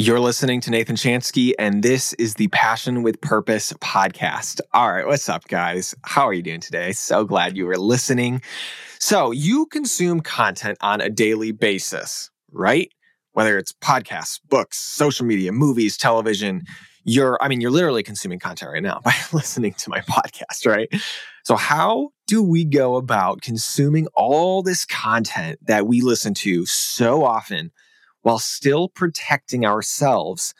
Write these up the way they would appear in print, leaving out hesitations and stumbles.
You're listening to Nathan Chanski, and this is the Passion with Purpose podcast. All right, what's up, guys? How are you doing today? So glad you were listening. So you consume content on a daily basis, right? Whether it's podcasts, books, social media, movies, television, you're literally consuming content right now by listening to my podcast, right? So how do we go about consuming all this content that we listen to so often while still protecting ourselves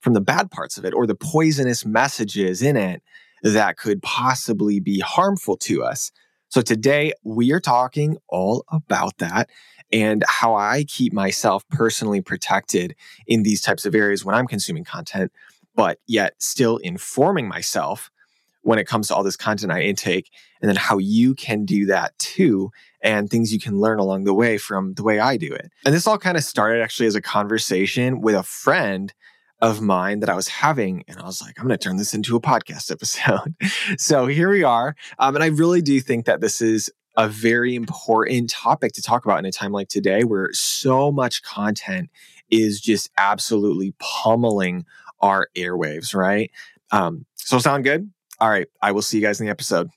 from the bad parts of it or the poisonous messages in it that could possibly be harmful to us? So today we are talking all about that and how I keep myself personally protected in these types of areas when I'm consuming content, but yet still informing myself when it comes to all this content I intake, and then how you can do that too, and things you can learn along the way from the way I do it. And this all kind of started actually as a conversation with a friend of mine that I was having, and I was like, I'm going to turn this into a podcast episode. So here we are. And I really do think that this is a very important topic to talk about in a time like today where so much content is just absolutely pummeling our airwaves, right? So sound good? All right, I will see you guys in the episode.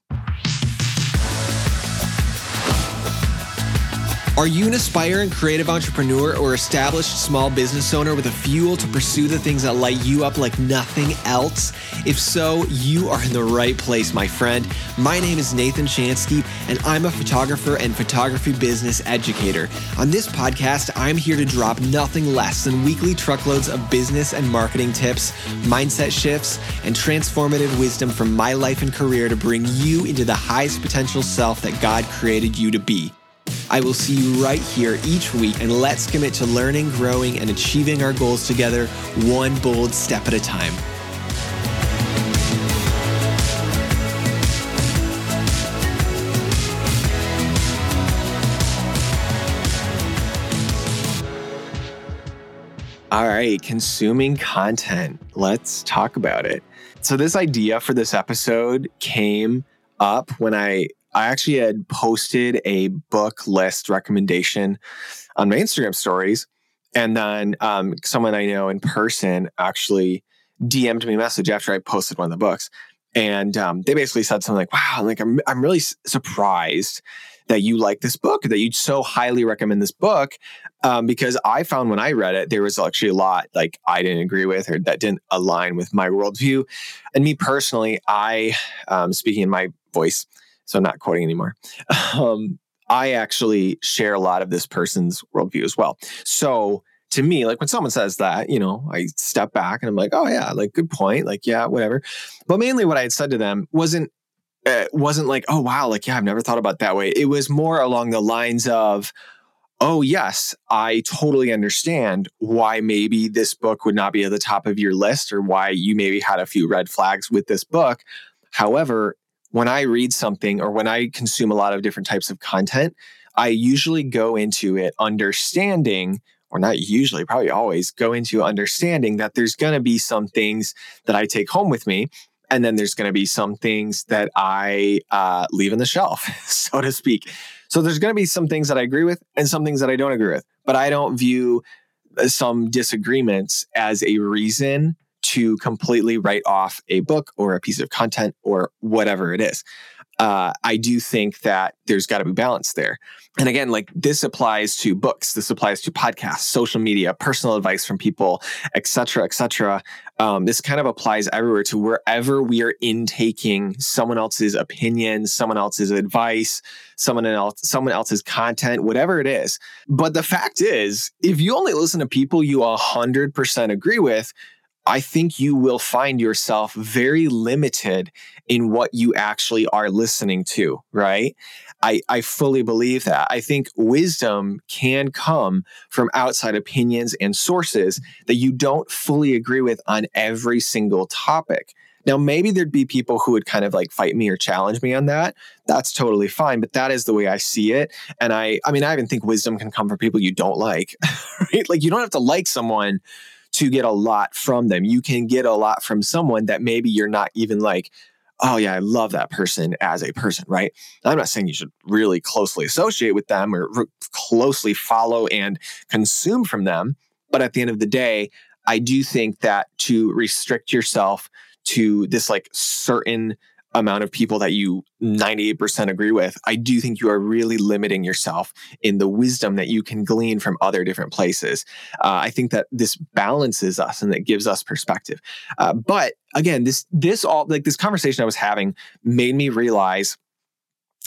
Are you an aspiring creative entrepreneur or established small business owner with a fuel to pursue the things that light you up like nothing else? If so, you are in the right place, my friend. My name is Nathan Chanski, and I'm a photographer and photography business educator. On this podcast, I'm here to drop nothing less than weekly truckloads of business and marketing tips, mindset shifts, and transformative wisdom from my life and career to bring you into the highest potential self that God created you to be. I will see you right here each week, and let's commit to learning, growing, and achieving our goals together, one bold step at a time. All right, consuming content. Let's talk about it. So this idea for this episode came up when I actually had posted a book list recommendation on my Instagram stories. And then someone I know in person actually DM'd me a message after I posted one of the books. And they basically said something like, wow, like I'm really surprised that you like this book, that you so highly recommend this book, because I found when I read it, there was actually a lot like I didn't agree with or that didn't align with my worldview. And me personally, I, speaking in my voice, so I'm not quoting anymore. I actually share a lot of this person's worldview as well. So to me, like when someone says that, you know, I step back and I'm like, oh yeah, like good point. Like, yeah, whatever. But mainly what I had said to them wasn't like, oh wow, like, yeah, I've never thought about that way. It was more along the lines of, oh yes, I totally understand why maybe this book would not be at the top of your list or why you maybe had a few red flags with this book. However, when I read something or when I consume a lot of different types of content, I usually go into it understanding, or not usually, probably always go into understanding that there's going to be some things that I take home with me. And then there's going to be some things that I leave on the shelf, so to speak. So there's going to be some things that I agree with and some things that I don't agree with. But I don't view some disagreements as a reason to completely write off a book or a piece of content or whatever it is. I do think that there's got to be balance there. And again, like this applies to books, this applies to podcasts, social media, personal advice from people, et cetera, et cetera. This kind of applies everywhere to wherever we are intaking someone else's opinion, someone else's advice, someone else's content, whatever it is. But the fact is, if you only listen to people you 100% agree with, I think you will find yourself very limited in what you actually are listening to, right? I fully believe that. I think wisdom can come from outside opinions and sources that you don't fully agree with on every single topic. Now, maybe there'd be people who would kind of like fight me or challenge me on that. That's totally fine, but that is the way I see it. And I even think wisdom can come from people you don't like, right? Like you don't have to like someone to get a lot from them. You can get a lot from someone that maybe you're not even like, oh yeah, I love that person as a person, right? I'm not saying you should really closely associate with them or closely follow and consume from them. But at the end of the day, I do think that to restrict yourself to this like certain amount of people that you 98% agree with, I do think you are really limiting yourself in the wisdom that you can glean from other different places. I think that this balances us and that gives us perspective. But again, this conversation I was having made me realize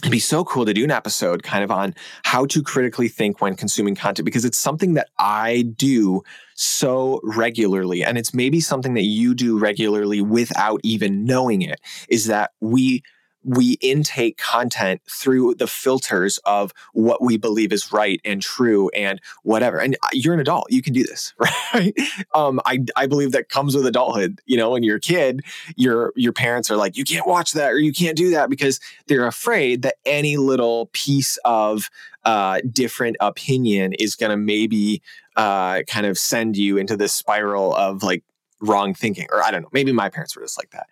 it'd be so cool to do an episode kind of on how to critically think when consuming content, because it's something that I do so regularly. And it's maybe something that you do regularly without even knowing it, is that we intake content through the filters of what we believe is right and true and whatever. And you're an adult. You can do this, right? I believe that comes with adulthood. You know, when you're a kid, your parents are like, you can't watch that or you can't do that, because they're afraid that any little piece of different opinion is going to maybe kind of send you into this spiral of like wrong thinking, or I don't know, maybe my parents were just like that.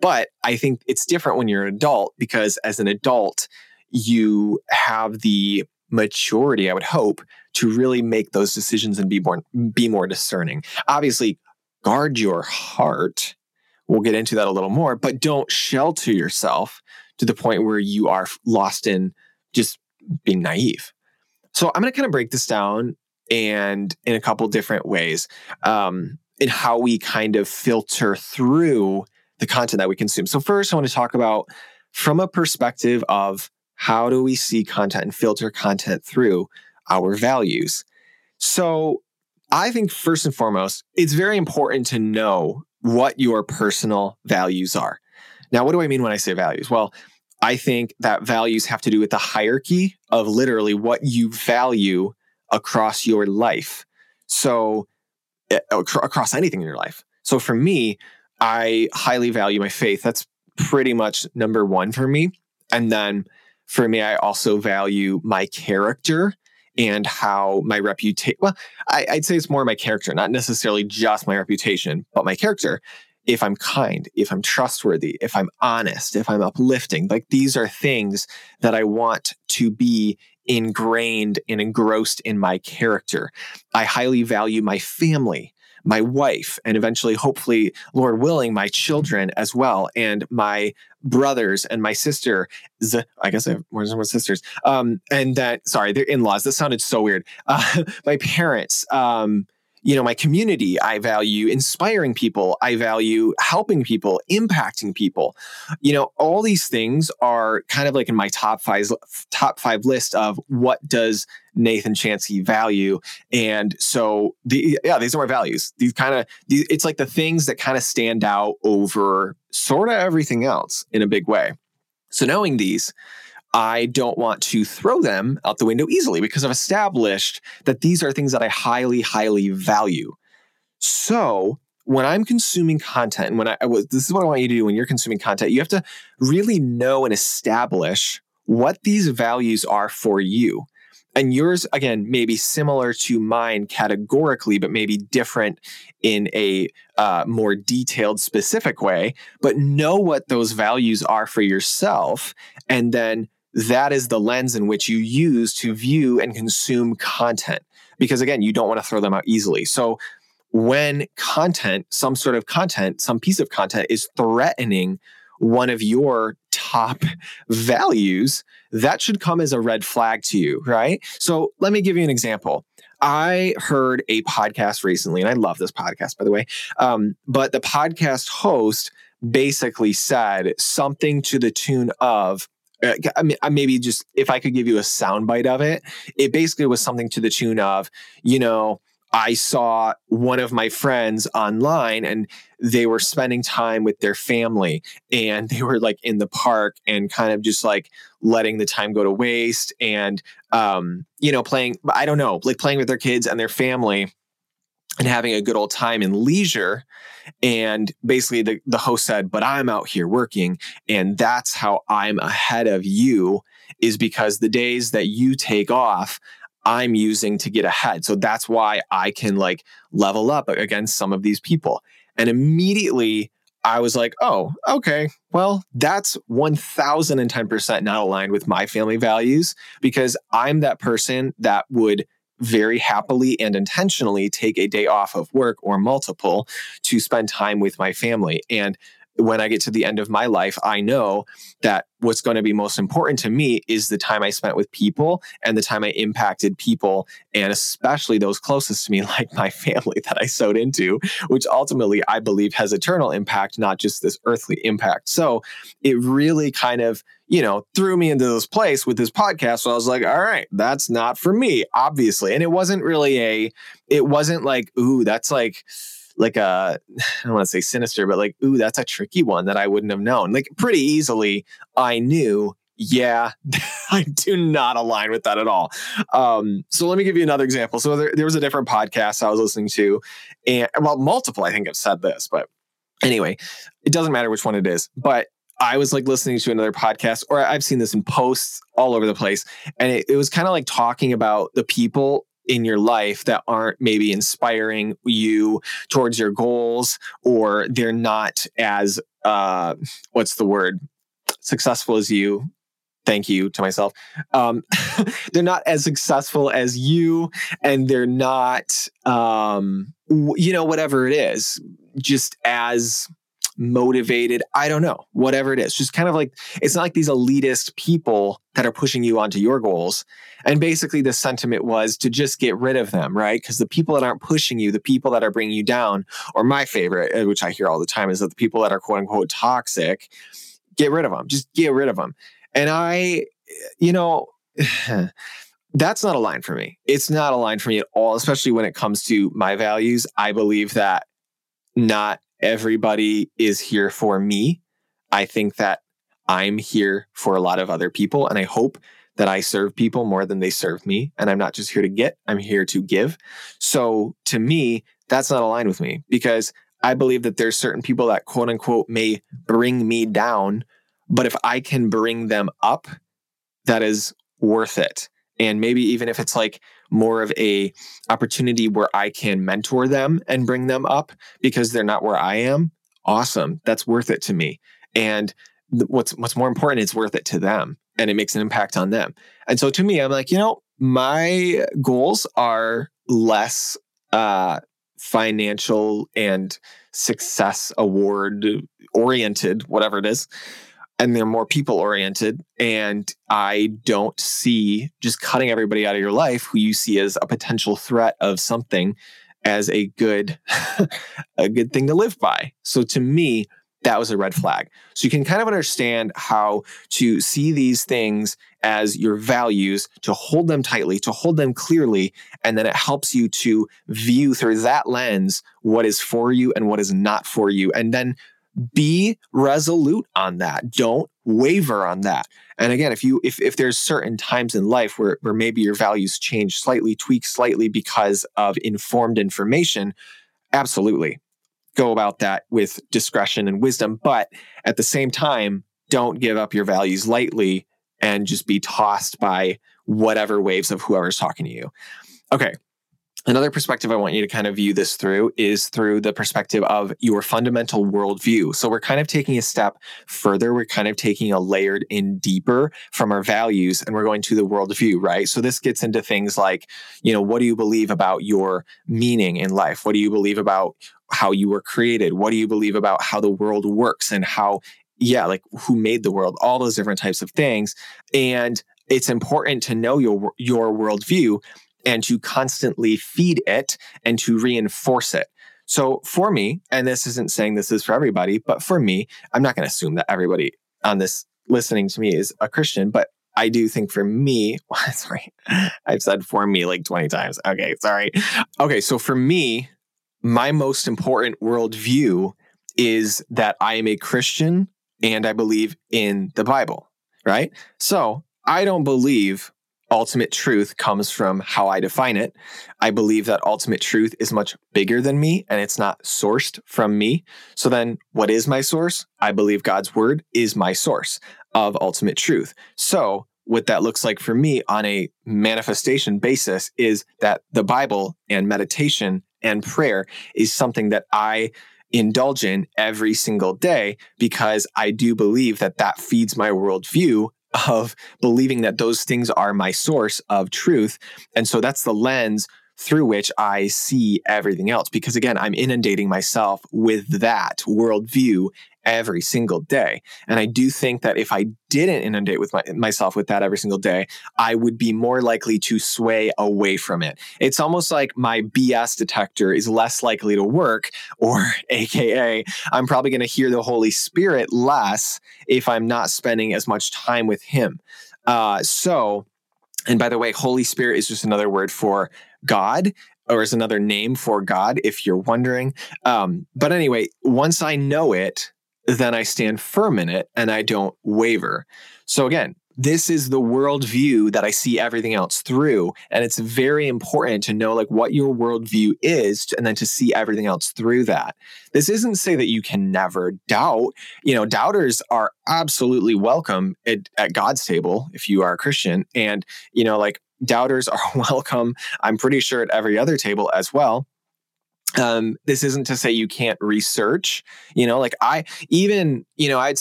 But I think it's different when you're an adult, because as an adult, you have the maturity, I would hope, to really make those decisions and be more discerning. Obviously, guard your heart. We'll get into that a little more, but don't shelter yourself to the point where you are lost in just being naive. So I'm going to kind of break this down and in a couple different ways. And how we kind of filter through the content that we consume. So first, I want to talk about from a perspective of how do we see content and filter content through our values. So I think first and foremost, it's very important to know what your personal values are. Now, what do I mean when I say values? Well, I think that values have to do with the hierarchy of literally what you value across your life. So across anything in your life. So for me, I highly value my faith. That's pretty much number one for me. And then for me, I also value my character and how my reputation, well, I'd say it's more my character, not necessarily just my reputation, but my character. If I'm kind, if I'm trustworthy, if I'm honest, if I'm uplifting, like these are things that I want to be ingrained and engrossed in my character. I highly value my family, my wife, and eventually, hopefully, Lord willing, my children as well, and my brothers and my sister. I guess I have more than one sisters. They're in-laws. That sounded so weird. My parents, my community. I value inspiring people. I value helping people, impacting people. You know, all these things are kind of like in my top five list of what does Nathan Chanski value. And so these are my values. It's like the things that kind of stand out over sort of everything else in a big way. So knowing these, I don't want to throw them out the window easily, because I've established that these are things that I highly, highly value. So when I'm consuming content, this is what I want you to do when you're consuming content, you have to really know and establish what these values are for you. And yours, again, may be similar to mine categorically, but maybe different in a more detailed, specific way. But know what those values are for yourself, and then that is the lens in which you use to view and consume content. Because again, you don't want to throw them out easily. So when some piece of content is threatening one of your top values, that should come as a red flag to you, right? So let me give you an example. I heard a podcast recently, and I love this podcast, by the way, but the podcast host basically said something to the tune of, maybe just if I could give you a soundbite of it, it basically was something to the tune of, you know, I saw one of my friends online and they were spending time with their family and they were like in the park and kind of just like letting the time go to waste and, playing with their kids and their family and having a good old time in leisure. And basically the host said, but I'm out here working and that's how I'm ahead of you, is because the days that you take off, I'm using to get ahead. So that's why I can like level up against some of these people. And immediately I was like, oh, okay, well, that's 1,010% not aligned with my family values, because I'm that person that would very happily and intentionally take a day off of work or multiple to spend time with my family. And when I get to the end of my life, I know that what's going to be most important to me is the time I spent with people and the time I impacted people, and especially those closest to me, like my family that I sewed into, which ultimately I believe has eternal impact, not just this earthly impact. So it really kind of, threw me into this place with this podcast. So I was like, all right, that's not for me, obviously. And it wasn't really it wasn't like, ooh, that's like a, I don't want to say sinister, but like, ooh, that's a tricky one that I wouldn't have known. Like pretty easily, I knew, yeah, I do not align with that at all. So let me give you another example. So there was a different podcast I was listening to, and multiple, I think I've said this, but anyway, it doesn't matter which one it is, but I was like listening to another podcast, or I've seen this in posts all over the place. And it was kind of like talking about the people in your life that aren't maybe inspiring you towards your goals, or they're not as, successful as you. Thank you to myself. They're not as successful as you, and they're not, whatever it is, just as motivated. I don't know, whatever it is. Just kind of like, it's not like these elitist people that are pushing you onto your goals. And basically the sentiment was to just get rid of them, right? Because the people that aren't pushing you, the people that are bringing you down, or my favorite, which I hear all the time, is that the people that are quote unquote toxic, get rid of them, just get rid of them. And I, that's not a line for me. It's not a line for me at all, especially when it comes to my values. I believe that not everybody is here for me. I think that I'm here for a lot of other people, and I hope that I serve people more than they serve me. And I'm not just here to get, I'm here to give. So to me, that's not aligned with me, because I believe that there's certain people that quote unquote may bring me down, but if I can bring them up, that is worth it. And maybe even if it's like more of a opportunity where I can mentor them and bring them up because they're not where I am, awesome. That's worth it to me. And what's more important, it's worth it to them, and it makes an impact on them. And so to me, I'm like, my goals are less financial and success award oriented, whatever it is. And they're more people-oriented. And I don't see just cutting everybody out of your life who you see as a potential threat of something as a good, a good thing to live by. So to me, that was a red flag. So you can kind of understand how to see these things as your values, to hold them tightly, to hold them clearly, and then it helps you to view through that lens what is for you and what is not for you. And then be resolute on that. Don't waver on that. And again, if there's certain times in life where maybe your values change slightly, tweak slightly because of informed information, absolutely go about that with discretion and wisdom. But at the same time, don't give up your values lightly and just be tossed by whatever waves of whoever's talking to you. Okay. Another perspective I want you to kind of view this through is through the perspective of your fundamental worldview. So we're kind of taking a step further. We're kind of taking a layered in deeper from our values, and we're going to the worldview, right? So this gets into things like, what do you believe about your meaning in life? What do you believe about how you were created? What do you believe about how the world works and how, who made the world? All those different types of things. And it's important to know your worldview, and to constantly feed it and to reinforce it. So for me, and this isn't saying this is for everybody, but for me, I'm not going to assume that everybody on this listening to me is a Christian, but I do think for me, sorry, I've said for me like 20 times. Okay, sorry. Okay, so for me, my most important worldview is that I am a Christian and I believe in the Bible, right? So I don't believe ultimate truth comes from how I define it. I believe that ultimate truth is much bigger than me, and it's not sourced from me. So then what is my source? I believe God's word is my source of ultimate truth. So what that looks like for me on a manifestation basis is that the Bible and meditation and prayer is something that I indulge in every single day, because I do believe that that feeds my worldview of believing that those things are my source of truth. And so that's the lens through which I see everything else. Because again, I'm inundating myself with that worldview every single day. And I do think that if I didn't inundate with myself with that every single day, I would be more likely to sway away from it. It's almost like my BS detector is less likely to work, or AKA, I'm probably going to hear the Holy Spirit less if I'm not spending as much time with him. And by the way, Holy Spirit is just another word for God, or is another name for God, if you're wondering. But anyway, once I know it, then I stand firm in it and I don't waver. So again, this is the worldview that I see everything else through. And it's very important to know like what your worldview is and then to see everything else through that. This isn't to say that you can never doubt. You know, doubters are absolutely welcome at God's table if you are a Christian. And, you know, like doubters are welcome, I'm pretty sure, at every other table as well. This isn't to say you can't research. You know, like I'd say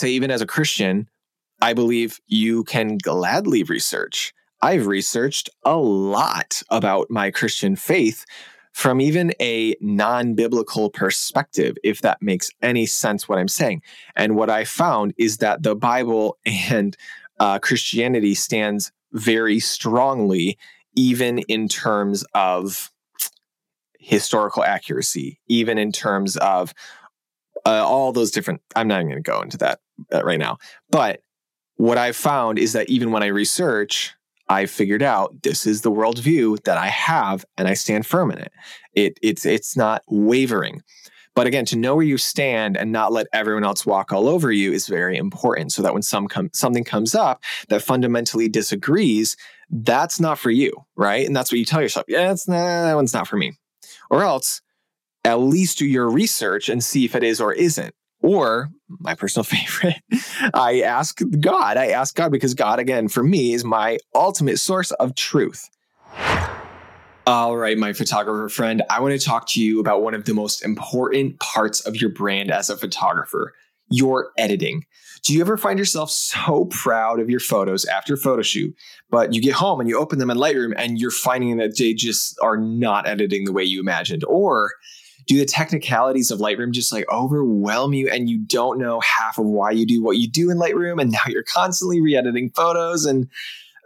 even as a Christian, I believe you can gladly research. I've researched a lot about my Christian faith from even a non-biblical perspective, if that makes any sense what I'm saying. And what I found is that the Bible and Christianity stands very strongly, even in terms of historical accuracy, even in terms of all those different, I'm not even going to go into that right now, but what I've found is that even when I research, I figured out this is the worldview that I have and I stand firm in it. It's not wavering. But again, to know where you stand and not let everyone else walk all over you is very important, so that when something comes up that fundamentally disagrees, that's not for you, right? And that's what you tell yourself. Yeah, that one's not for me. Or else, at least do your research and see if it is or isn't. Or my personal favorite, I ask God because God, again, for me, is my ultimate source of truth. All right, my photographer friend, I want to talk to you about one of the most important parts of your brand as a photographer, your editing. Do you ever find yourself so proud of your photos after a photo shoot, but you get home and you open them in Lightroom and you're finding that they just are not editing the way you imagined? Or do the technicalities of Lightroom just like overwhelm you and you don't know half of why you do what you do in Lightroom, and now you're constantly re-editing photos? And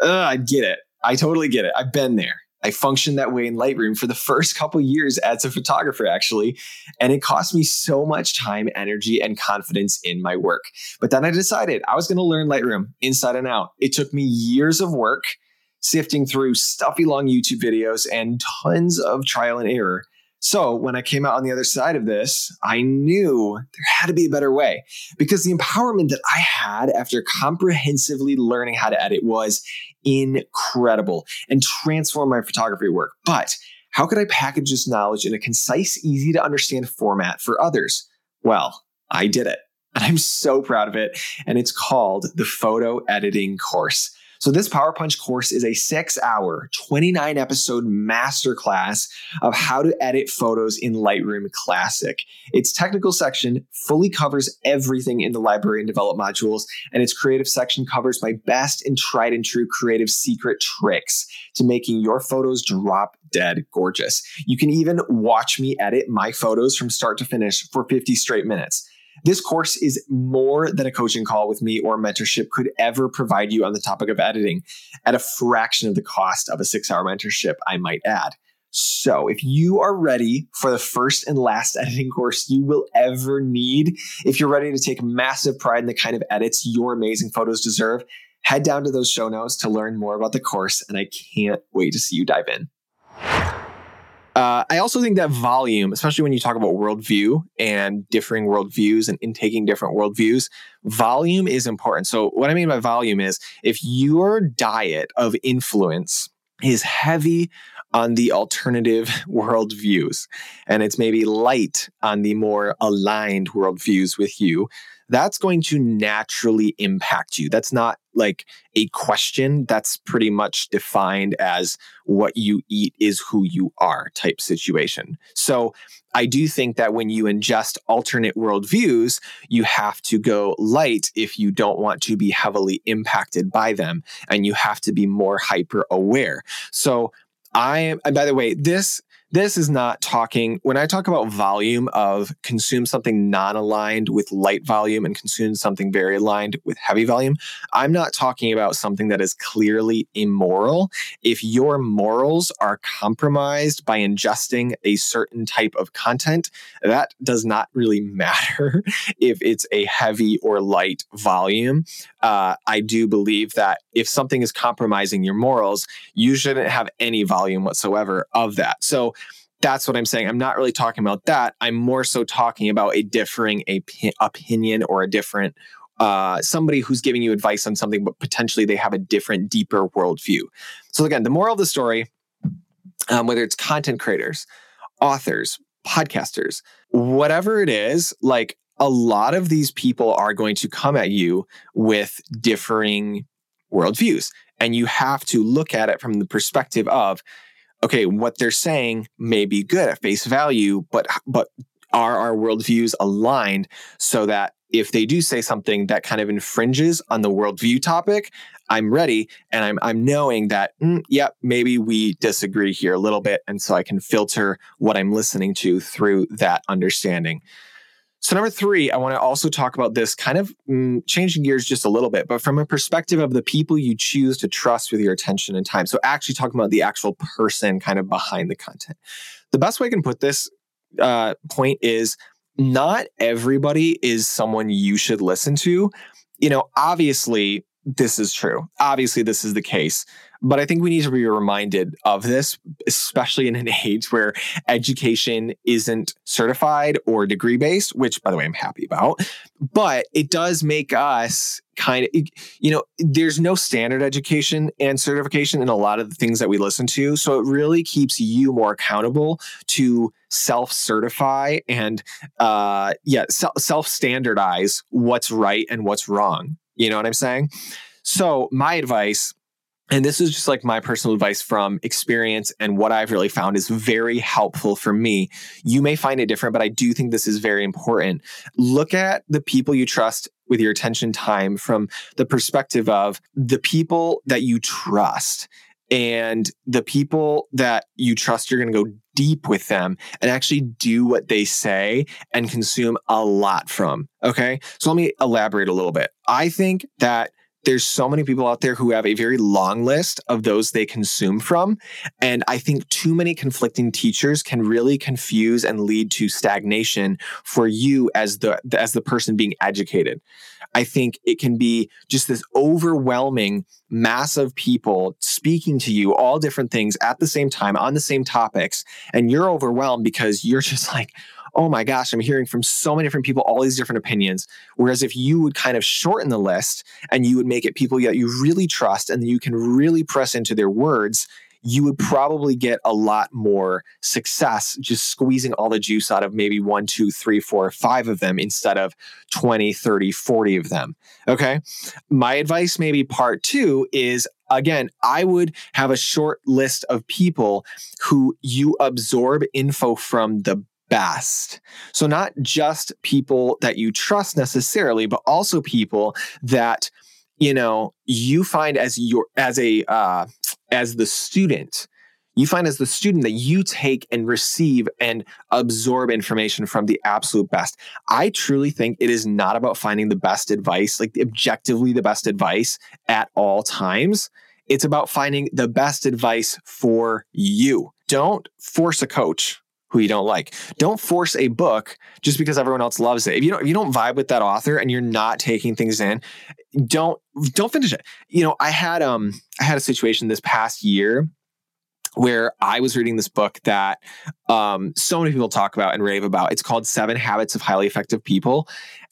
I get it. I totally get it. I've been there. I functioned that way in Lightroom for the first couple years as a photographer, actually. And it cost me so much time, energy, and confidence in my work. But then I decided I was going to learn Lightroom inside and out. It took me years of work sifting through stuffy long YouTube videos and tons of trial and error. So when I came out on the other side of this, I knew there had to be a better way, because the empowerment that I had after comprehensively learning how to edit was incredible and transformed my photography work. But how could I package this knowledge in a concise, easy to understand format for others? Well, I did it, and I'm so proud of it. And it's called the Photo Editing Course. So this Power Punch course is a 6-hour, 29-episode masterclass of how to edit photos in Lightroom Classic. Its technical section fully covers everything in the library and develop modules, and its creative section covers my best and tried and true creative secret tricks to making your photos drop dead gorgeous. You can even watch me edit my photos from start to finish for 50 straight minutes. This course is more than a coaching call with me or mentorship could ever provide you on the topic of editing, at a fraction of the cost of a 6-hour mentorship, I might add. So if you are ready for the first and last editing course you will ever need, if you're ready to take massive pride in the kind of edits your amazing photos deserve, head down to those show notes to learn more about the course, and I can't wait to see you dive in. I also think that volume, especially when you talk about worldview and differing worldviews and intaking different worldviews, volume is important. So what I mean by volume is if your diet of influence is heavy on the alternative worldviews, and it's maybe light on the more aligned worldviews with you, that's going to naturally impact you. That's not like a question that's pretty much defined as what you eat is who you are type situation. So I do think that when you ingest alternate worldviews, you have to go light if you don't want to be heavily impacted by them, and you have to be more hyper aware. So I am, and by the way, this is not talking, when I talk about volume of consume something non-aligned with light volume and consume something very aligned with heavy volume, I'm not talking about something that is clearly immoral. If your morals are compromised by ingesting a certain type of content, that does not really matter if it's a heavy or light volume. I do believe that if something is compromising your morals, you shouldn't have any volume whatsoever of that. So that's what I'm saying. I'm not really talking about that. I'm more so talking about a differing opinion or a different, somebody who's giving you advice on something, but potentially they have a different, deeper worldview. So again, the moral of the story, whether it's content creators, authors, podcasters, whatever it is, like a lot of these people are going to come at you with differing worldviews. And you have to look at it from the perspective of, okay, what they're saying may be good at face value, but are our worldviews aligned so that if they do say something that kind of infringes on the worldview topic, I'm ready and I'm knowing that, maybe we disagree here a little bit. And so I can filter what I'm listening to through that understanding. So number three, I want to also talk about this kind of changing gears just a little bit, but from a perspective of the people you choose to trust with your attention and time. So actually talking about the actual person kind of behind the content. The best way I can put this point is not everybody is someone you should listen to. You know, obviously this is true. Obviously this is the case. But I think we need to be reminded of this, especially in an age where education isn't certified or degree-based, which, by the way, I'm happy about. But it does make us kind of, you know, there's no standard education and certification in a lot of the things that we listen to. So it really keeps you more accountable to self-certify and, self-standardize what's right and what's wrong. You know what I'm saying? So my advice, and this is just like my personal advice from experience and what I've really found is very helpful for me. You may find it different, but I do think this is very important. Look at the people you trust with your attention time from the perspective of the people that you trust and the people that you trust you're going to go deep with them and actually do what they say and consume a lot from. Okay. So let me elaborate a little bit. I think that there's so many people out there who have a very long list of those they consume from. And I think too many conflicting teachers can really confuse and lead to stagnation for you as the person being educated. I think it can be just this overwhelming mass of people speaking to you all different things at the same time on the same topics. And you're overwhelmed because you're just like, oh my gosh, I'm hearing from so many different people, all these different opinions. Whereas if you would kind of shorten the list and you would make it people that you really trust and you can really press into their words, you would probably get a lot more success just squeezing all the juice out of maybe 1, 2, 3, 4, 5 of them instead of 20, 30, 40 of them. Okay. My advice, maybe part two, is again, I would have a short list of people who you absorb info from the best. So not just people that you trust necessarily, but also people that, you know, you find as your, as the student that you take and receive and absorb information from the absolute best. I truly think it is not about finding the best advice, like objectively the best advice at all times. It's about finding the best advice for you. Don't force a coach who you don't like. Don't force a book just because everyone else loves it. If you don't vibe with that author and you're not taking things in, don't finish it. You know, I had a situation this past year where I was reading this book that so many people talk about and rave about. It's called 7 Habits of Highly Effective People.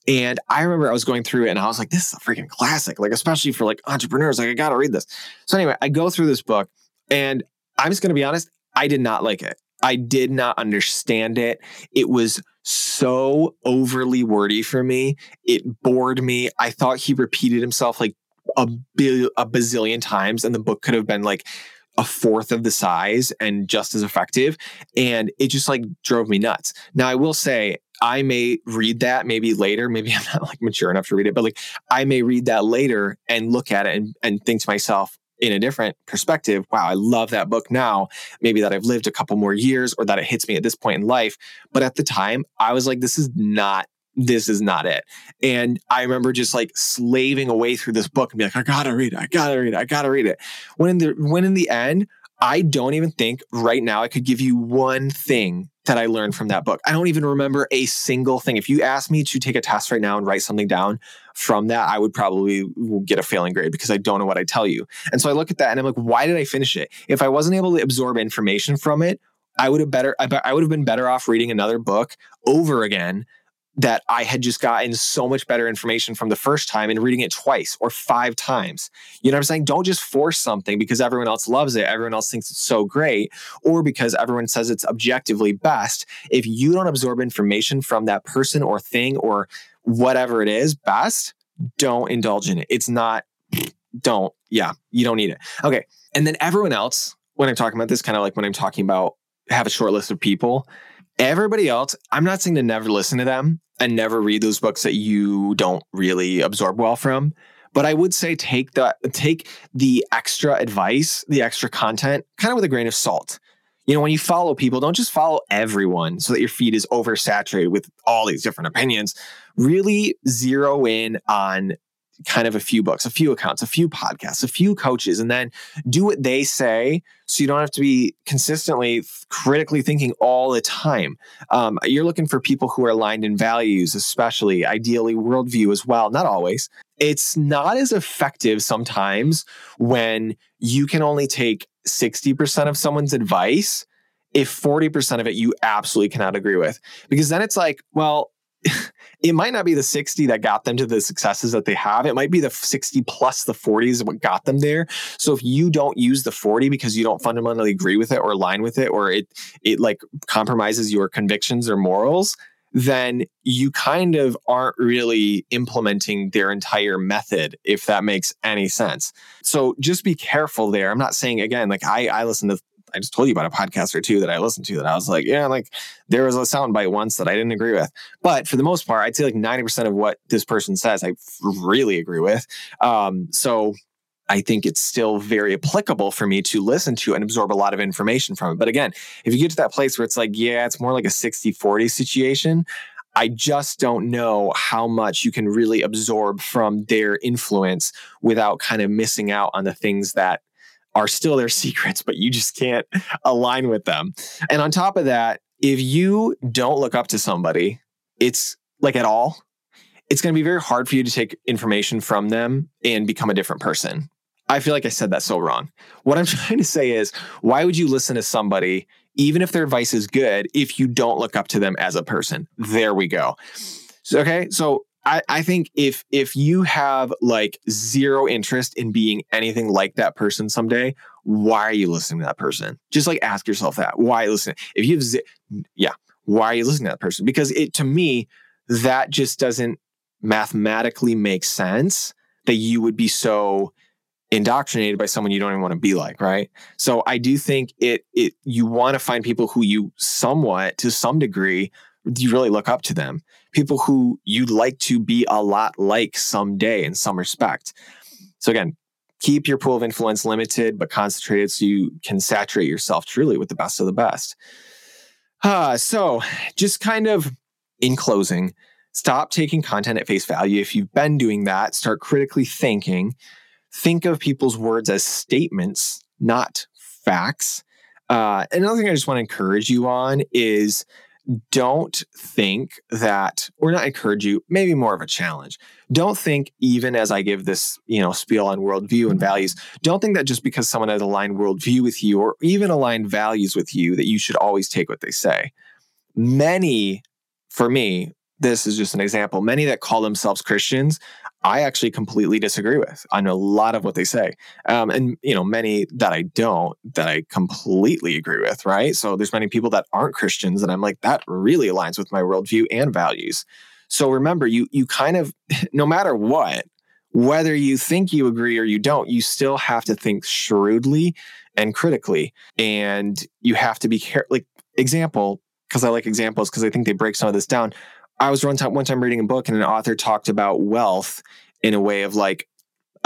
And I remember I was going through it and I was like, this is a freaking classic, like especially for like entrepreneurs, like I got to read this. So anyway, I go through this book and I'm just going to be honest, I did not like it. I did not understand it. It was so overly wordy for me. It bored me. I thought he repeated himself like a bazillion times, and the book could have been like a fourth of the size and just as effective. And it just like drove me nuts. Now, I will say, I may read that maybe later. Maybe I'm not like mature enough to read it, but like I may read that later and look at it and think to myself in a different perspective, wow, I love that book now. Maybe that I've lived a couple more years or that it hits me at this point in life. But at the time, I was like, this is not it. And I remember just like slaving away through this book and be like, I gotta read it. When in the end, I don't even think right now I could give you one thing that I learned from that book. I don't even remember a single thing. If you asked me to take a test right now and write something down from that, I would probably get a failing grade because I don't know what I tell you. And so I look at that and I'm like, why did I finish it? If I wasn't able to absorb information from it, I would have been better off reading another book over again that I had just gotten so much better information from the first time and reading it twice or five times. You know what I'm saying? Don't just force something because everyone else loves it, everyone else thinks it's so great, or because everyone says it's objectively best. If you don't absorb information from that person or thing or whatever it is best, don't indulge in it. You don't need it. Okay. And then everyone else, when I'm talking about this, kind of like when I'm talking about have a short list of people, everybody else, I'm not saying to never listen to them and never read those books that you don't really absorb well from, but I would say take the extra advice, the extra content, kind of with a grain of salt. You know, when you follow people, don't just follow everyone so that your feed is oversaturated with all these different opinions. Really zero in on kind of a few books, a few accounts, a few podcasts, a few coaches, and then do what they say so you don't have to be consistently critically thinking all the time. You're looking for people who are aligned in values, especially ideally worldview as well. Not always. It's not as effective sometimes when you can only take 60% of someone's advice if 40% of it you absolutely cannot agree with. Because then it's like, well, it might not be the 60 that got them to the successes that they have. It might be the 60 plus the 40 is what got them there. So if you don't use the 40 because you don't fundamentally agree with it or align with it, or it like compromises your convictions or morals, then you kind of aren't really implementing their entire method, if that makes any sense. So just be careful there. I'm not saying, again, like I listen to, I just told you about a podcast or two that I listened to that I was like, yeah, like there was a soundbite once that I didn't agree with. But for the most part, I'd say like 90% of what this person says, I really agree with. So I think it's still very applicable for me to listen to and absorb a lot of information from it. But again, if you get to that place where it's like, yeah, it's more like a 60-40 situation, I just don't know how much you can really absorb from their influence without kind of missing out on the things that are still their secrets, but you just can't align with them. And on top of that, if you don't look up to somebody, it's like at all, it's going to be very hard for you to take information from them and become a different person. I feel like I said that so wrong. What I'm trying to say is, why would you listen to somebody, even if their advice is good, if you don't look up to them as a person? There we go. So I think if you have like zero interest in being anything like that person someday, why are you listening to that person? Just like ask yourself that. Why listen? If you have, why are you listening to that person? Because to me, that just doesn't mathematically make sense that you would be so indoctrinated by someone you don't even want to be like, right? So I do think it you want to find people who you somewhat, to some degree, you really look up to them. People who you'd like to be a lot like someday in some respect. So again, keep your pool of influence limited, but concentrated so you can saturate yourself truly with the best of the best. So just kind of in closing, stop taking content at face value. If you've been doing that, start critically thinking. Think of people's words as statements, not facts. Another thing I just want to encourage you on is, don't think that, or not encourage you, maybe more of a challenge. Don't think, even as I give this, spiel on worldview and values, don't think that just because someone has aligned worldview with you or even aligned values with you, that you should always take what they say. Many, for me, this is just an example, many that call themselves Christians, I actually completely disagree with on a lot of what they say. And many that I don't, that I completely agree with, right? So there's many people that aren't Christians and I'm like, that really aligns with my worldview and values. So remember, you kind of, no matter what, whether you think you agree or you don't, you still have to think shrewdly and critically. And you have to be careful. Like, example, because I like examples because I think they break some of this down. I was one time reading a book and an author talked about wealth in a way of like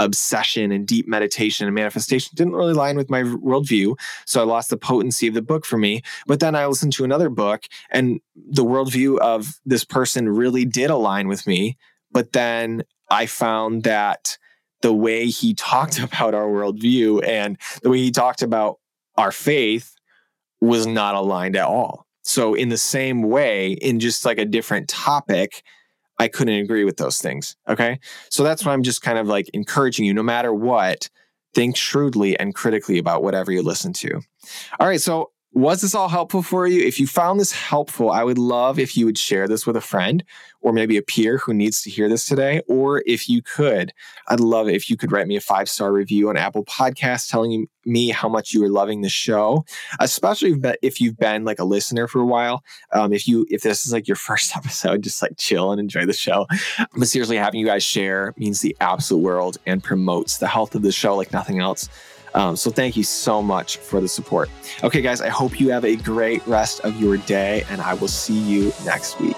obsession and deep meditation and manifestation. Didn't really line with my worldview. So I lost the potency of the book for me. But then I listened to another book and the worldview of this person really did align with me. But then I found that the way he talked about our worldview and the way he talked about our faith was not aligned at all. So in the same way, in just like a different topic, I couldn't agree with those things. Okay. So that's why I'm just kind of like encouraging you, no matter what, think shrewdly and critically about whatever you listen to. All right. So was this all helpful for you? If you found this helpful, I would love if you would share this with a friend or maybe a peer who needs to hear this today. Or if you could, I'd love it if you could write me a 5-star review on Apple Podcasts telling me how much you are loving the show, especially if you've been like a listener for a while. If this is like your first episode, just like chill and enjoy the show. But seriously, having you guys share means the absolute world and promotes the health of the show like nothing else. So thank you so much for the support. Okay, guys, I hope you have a great rest of your day, and I will see you next week.